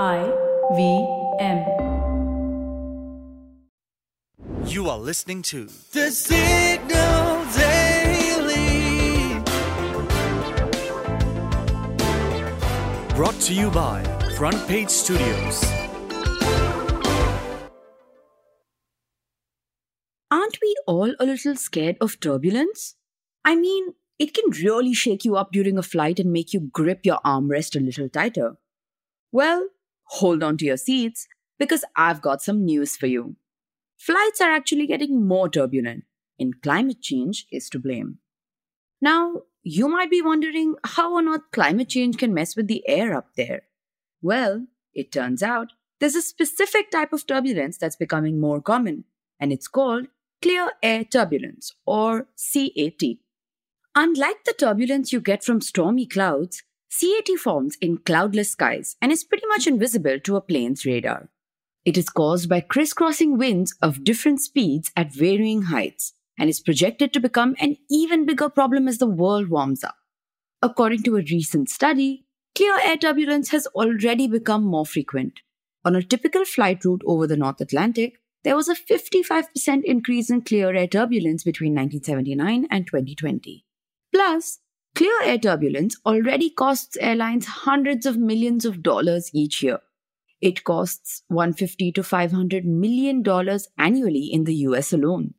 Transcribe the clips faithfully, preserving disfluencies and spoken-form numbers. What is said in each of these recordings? I V M. You are listening to The Signal Daily, brought to you by Front Page Studios. Aren't we all a little scared of turbulence? I mean, it can really shake you up during a flight and make you grip your armrest a little tighter. Well, hold on to your seats, because I've got some news for you. Flights are actually getting more turbulent, and climate change is to blame. Now, you might be wondering how on earth climate change can mess with the air up there. Well, it turns out there's a specific type of turbulence that's becoming more common, and it's called clear air turbulence, or C A T. Unlike the turbulence you get from stormy clouds, C A T forms in cloudless skies and is pretty much invisible to a plane's radar. It is caused by crisscrossing winds of different speeds at varying heights and is projected to become an even bigger problem as the world warms up. According to a recent study, clear air turbulence has already become more frequent. On a typical flight route over the North Atlantic, there was a fifty-five percent increase in clear air turbulence between nineteen seventy-nine and twenty twenty. Plus, clear air turbulence already costs airlines hundreds of millions of dollars each year. It costs one hundred fifty to five hundred million dollars annually in the U S alone.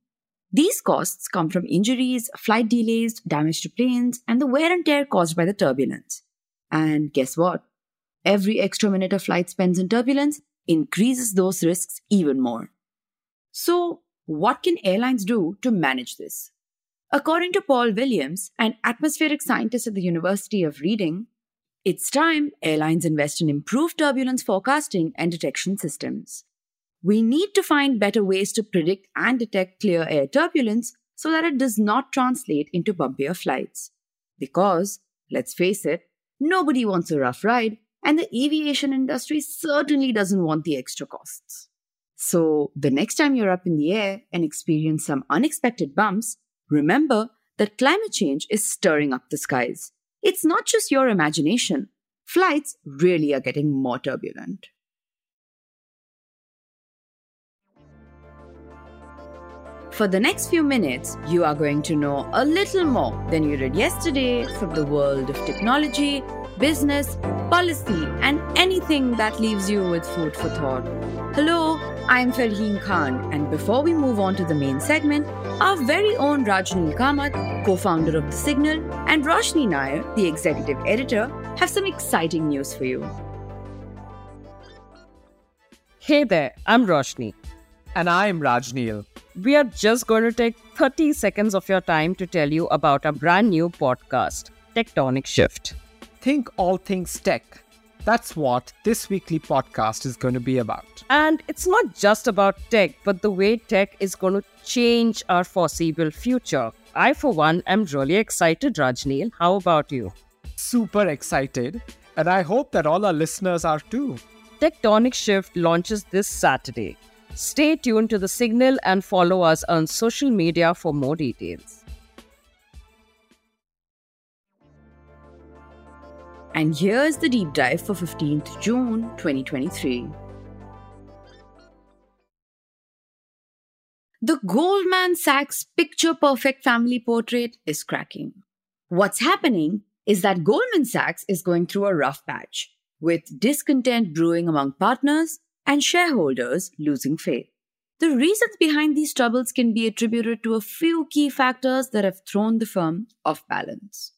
These costs come from injuries, flight delays, damage to planes, and the wear and tear caused by the turbulence. And guess what? Every extra minute a flight spends in turbulence increases those risks even more. So, what can airlines do to manage this? According to Paul Williams, an atmospheric scientist at the University of Reading, it's time airlines invest in improved turbulence forecasting and detection systems. We need to find better ways to predict and detect clear air turbulence so that it does not translate into bumpier flights. Because, let's face it, nobody wants a rough ride, and the aviation industry certainly doesn't want the extra costs. So, the next time you're up in the air and experience some unexpected bumps, remember that climate change is stirring up the skies. It's not just your imagination. Flights really are getting more turbulent. For the next few minutes, you are going to know a little more than you did yesterday from the world of technology, business, policy, and anything that leaves you with food for thought. Hello, I'm Farheen Khan, and before we move on to the main segment, our very own Rajneel Kamath, co-founder of The Signal, and Roshni Nair, the executive editor, have some exciting news for you. Hey there, I'm Roshni. And I'm Rajneel. We are just going to take thirty seconds of your time to tell you about our brand new podcast, Tectonic Shift. Think all things tech. That's what this weekly podcast is going to be about. And it's not just about tech, but the way tech is going to change our foreseeable future. I, for one, am really excited, Rajneel. How about you? Super excited. And I hope that all our listeners are too. Tectonic Shift launches this Saturday. Stay tuned to The Signal and follow us on social media for more details. And here's the deep dive for fifteenth of June, twenty twenty-three. The Goldman Sachs picture-perfect family portrait is cracking. What's happening is that Goldman Sachs is going through a rough patch, with discontent brewing among partners and shareholders losing faith. The reasons behind these troubles can be attributed to a few key factors that have thrown the firm off balance.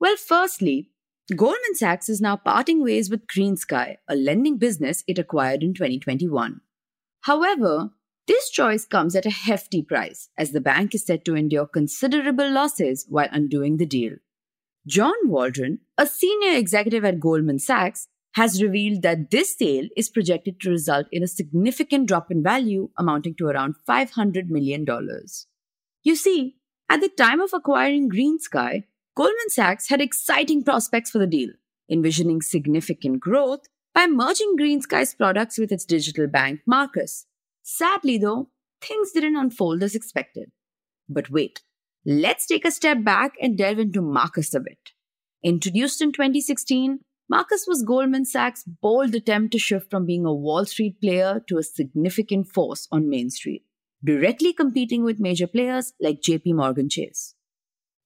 Well, firstly, Goldman Sachs is now parting ways with GreenSky, a lending business it acquired in twenty twenty-one. However, this choice comes at a hefty price, as the bank is set to endure considerable losses while undoing the deal. John Waldron, a senior executive at Goldman Sachs, has revealed that this sale is projected to result in a significant drop in value amounting to around five hundred million dollars. You see, at the time of acquiring GreenSky, Goldman Sachs had exciting prospects for the deal, envisioning significant growth by merging GreenSky's products with its digital bank, Marcus. Sadly, though, things didn't unfold as expected. But wait, let's take a step back and delve into Marcus a bit. Introduced in twenty sixteen, Marcus was Goldman Sachs' bold attempt to shift from being a Wall Street player to a significant force on Main Street, directly competing with major players like J P Morgan Chase.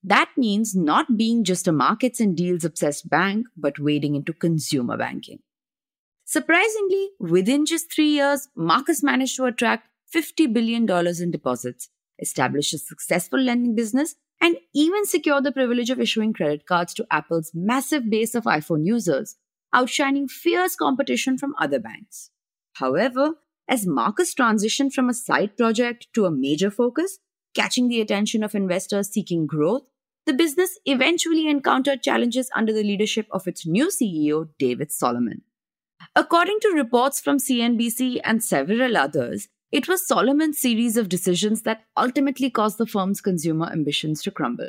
That means not being just a markets and deals-obsessed bank, but wading into consumer banking. Surprisingly, within just three years, Marcus managed to attract fifty billion dollars in deposits, establish a successful lending business, and even secure the privilege of issuing credit cards to Apple's massive base of iPhone users, outshining fierce competition from other banks. However, as Marcus transitioned from a side project to a major focus, catching the attention of investors seeking growth, the business eventually encountered challenges under the leadership of its new C E O, David Solomon. According to reports from C N B C and several others, it was Solomon's series of decisions that ultimately caused the firm's consumer ambitions to crumble.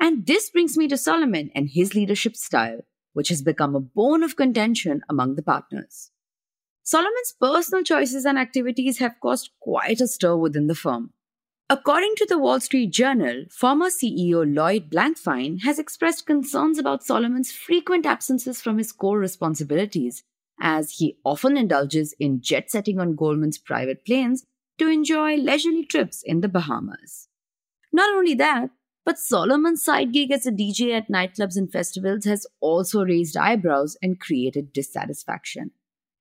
And this brings me to Solomon and his leadership style, which has become a bone of contention among the partners. Solomon's personal choices and activities have caused quite a stir within the firm. According to the Wall Street Journal, former C E O Lloyd Blankfein has expressed concerns about Solomon's frequent absences from his core responsibilities, as he often indulges in jet-setting on Goldman's private planes to enjoy leisurely trips in the Bahamas. Not only that, but Solomon's side gig as a D J at nightclubs and festivals has also raised eyebrows and created dissatisfaction.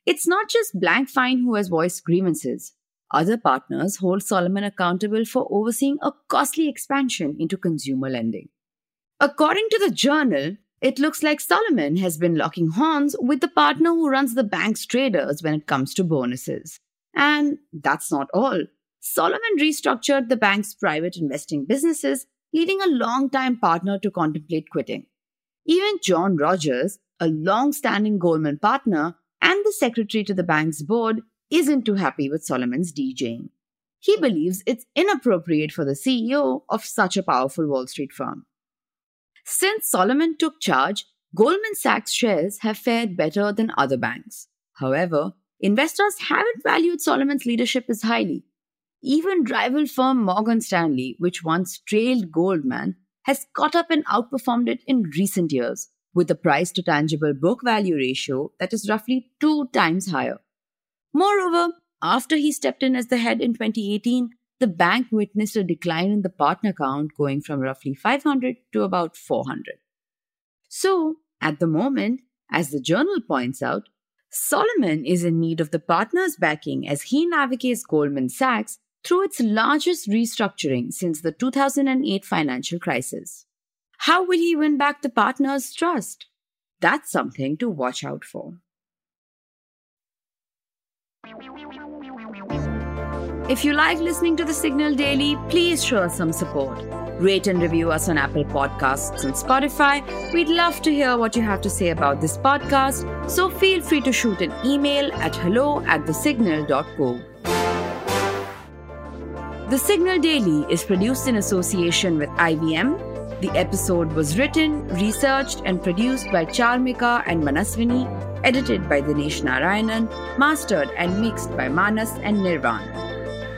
It's not just Blankfein who has voiced grievances. Other partners hold Solomon accountable for overseeing a costly expansion into consumer lending. According to the Journal, it looks like Solomon has been locking horns with the partner who runs the bank's traders when it comes to bonuses. And that's not all. Solomon restructured the bank's private investing businesses, leading a long-time partner to contemplate quitting. Even John Rogers, a long-standing Goldman partner and the secretary to the bank's board, isn't too happy with Solomon's DJing. He believes it's inappropriate for the C E O of such a powerful Wall Street firm. Since Solomon took charge, Goldman Sachs shares have fared better than other banks. However, investors haven't valued Solomon's leadership as highly. Even rival firm Morgan Stanley, which once trailed Goldman, has caught up and outperformed it in recent years, with a price-to-tangible book value ratio that is roughly two times higher. Moreover, after he stepped in as the head in twenty eighteen, the bank witnessed a decline in the partner count going from roughly five hundred to about four hundred. So, at the moment, as the Journal points out, Solomon is in need of the partners' backing as he navigates Goldman Sachs through its largest restructuring since the two thousand eight financial crisis. How will he win back the partners' trust? That's something to watch out for. If you like listening to The Signal Daily, please show us some support. Rate and review us on Apple Podcasts and Spotify. We'd love to hear what you have to say about this podcast, so feel free to shoot an email at hello at the signal dot co. The Signal Daily is produced in association with I B M. The episode was written, researched, and produced by Charmika and Manaswini, edited by Dinesh Narayanan, mastered and mixed by Manas and Nirvan.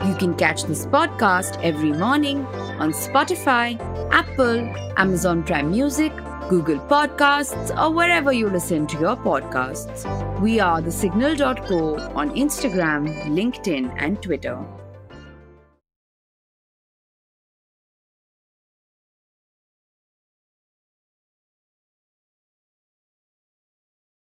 You can catch this podcast every morning on Spotify, Apple, Amazon Prime Music, Google Podcasts, or wherever you listen to your podcasts. We are the signal dot co on Instagram, LinkedIn, and Twitter.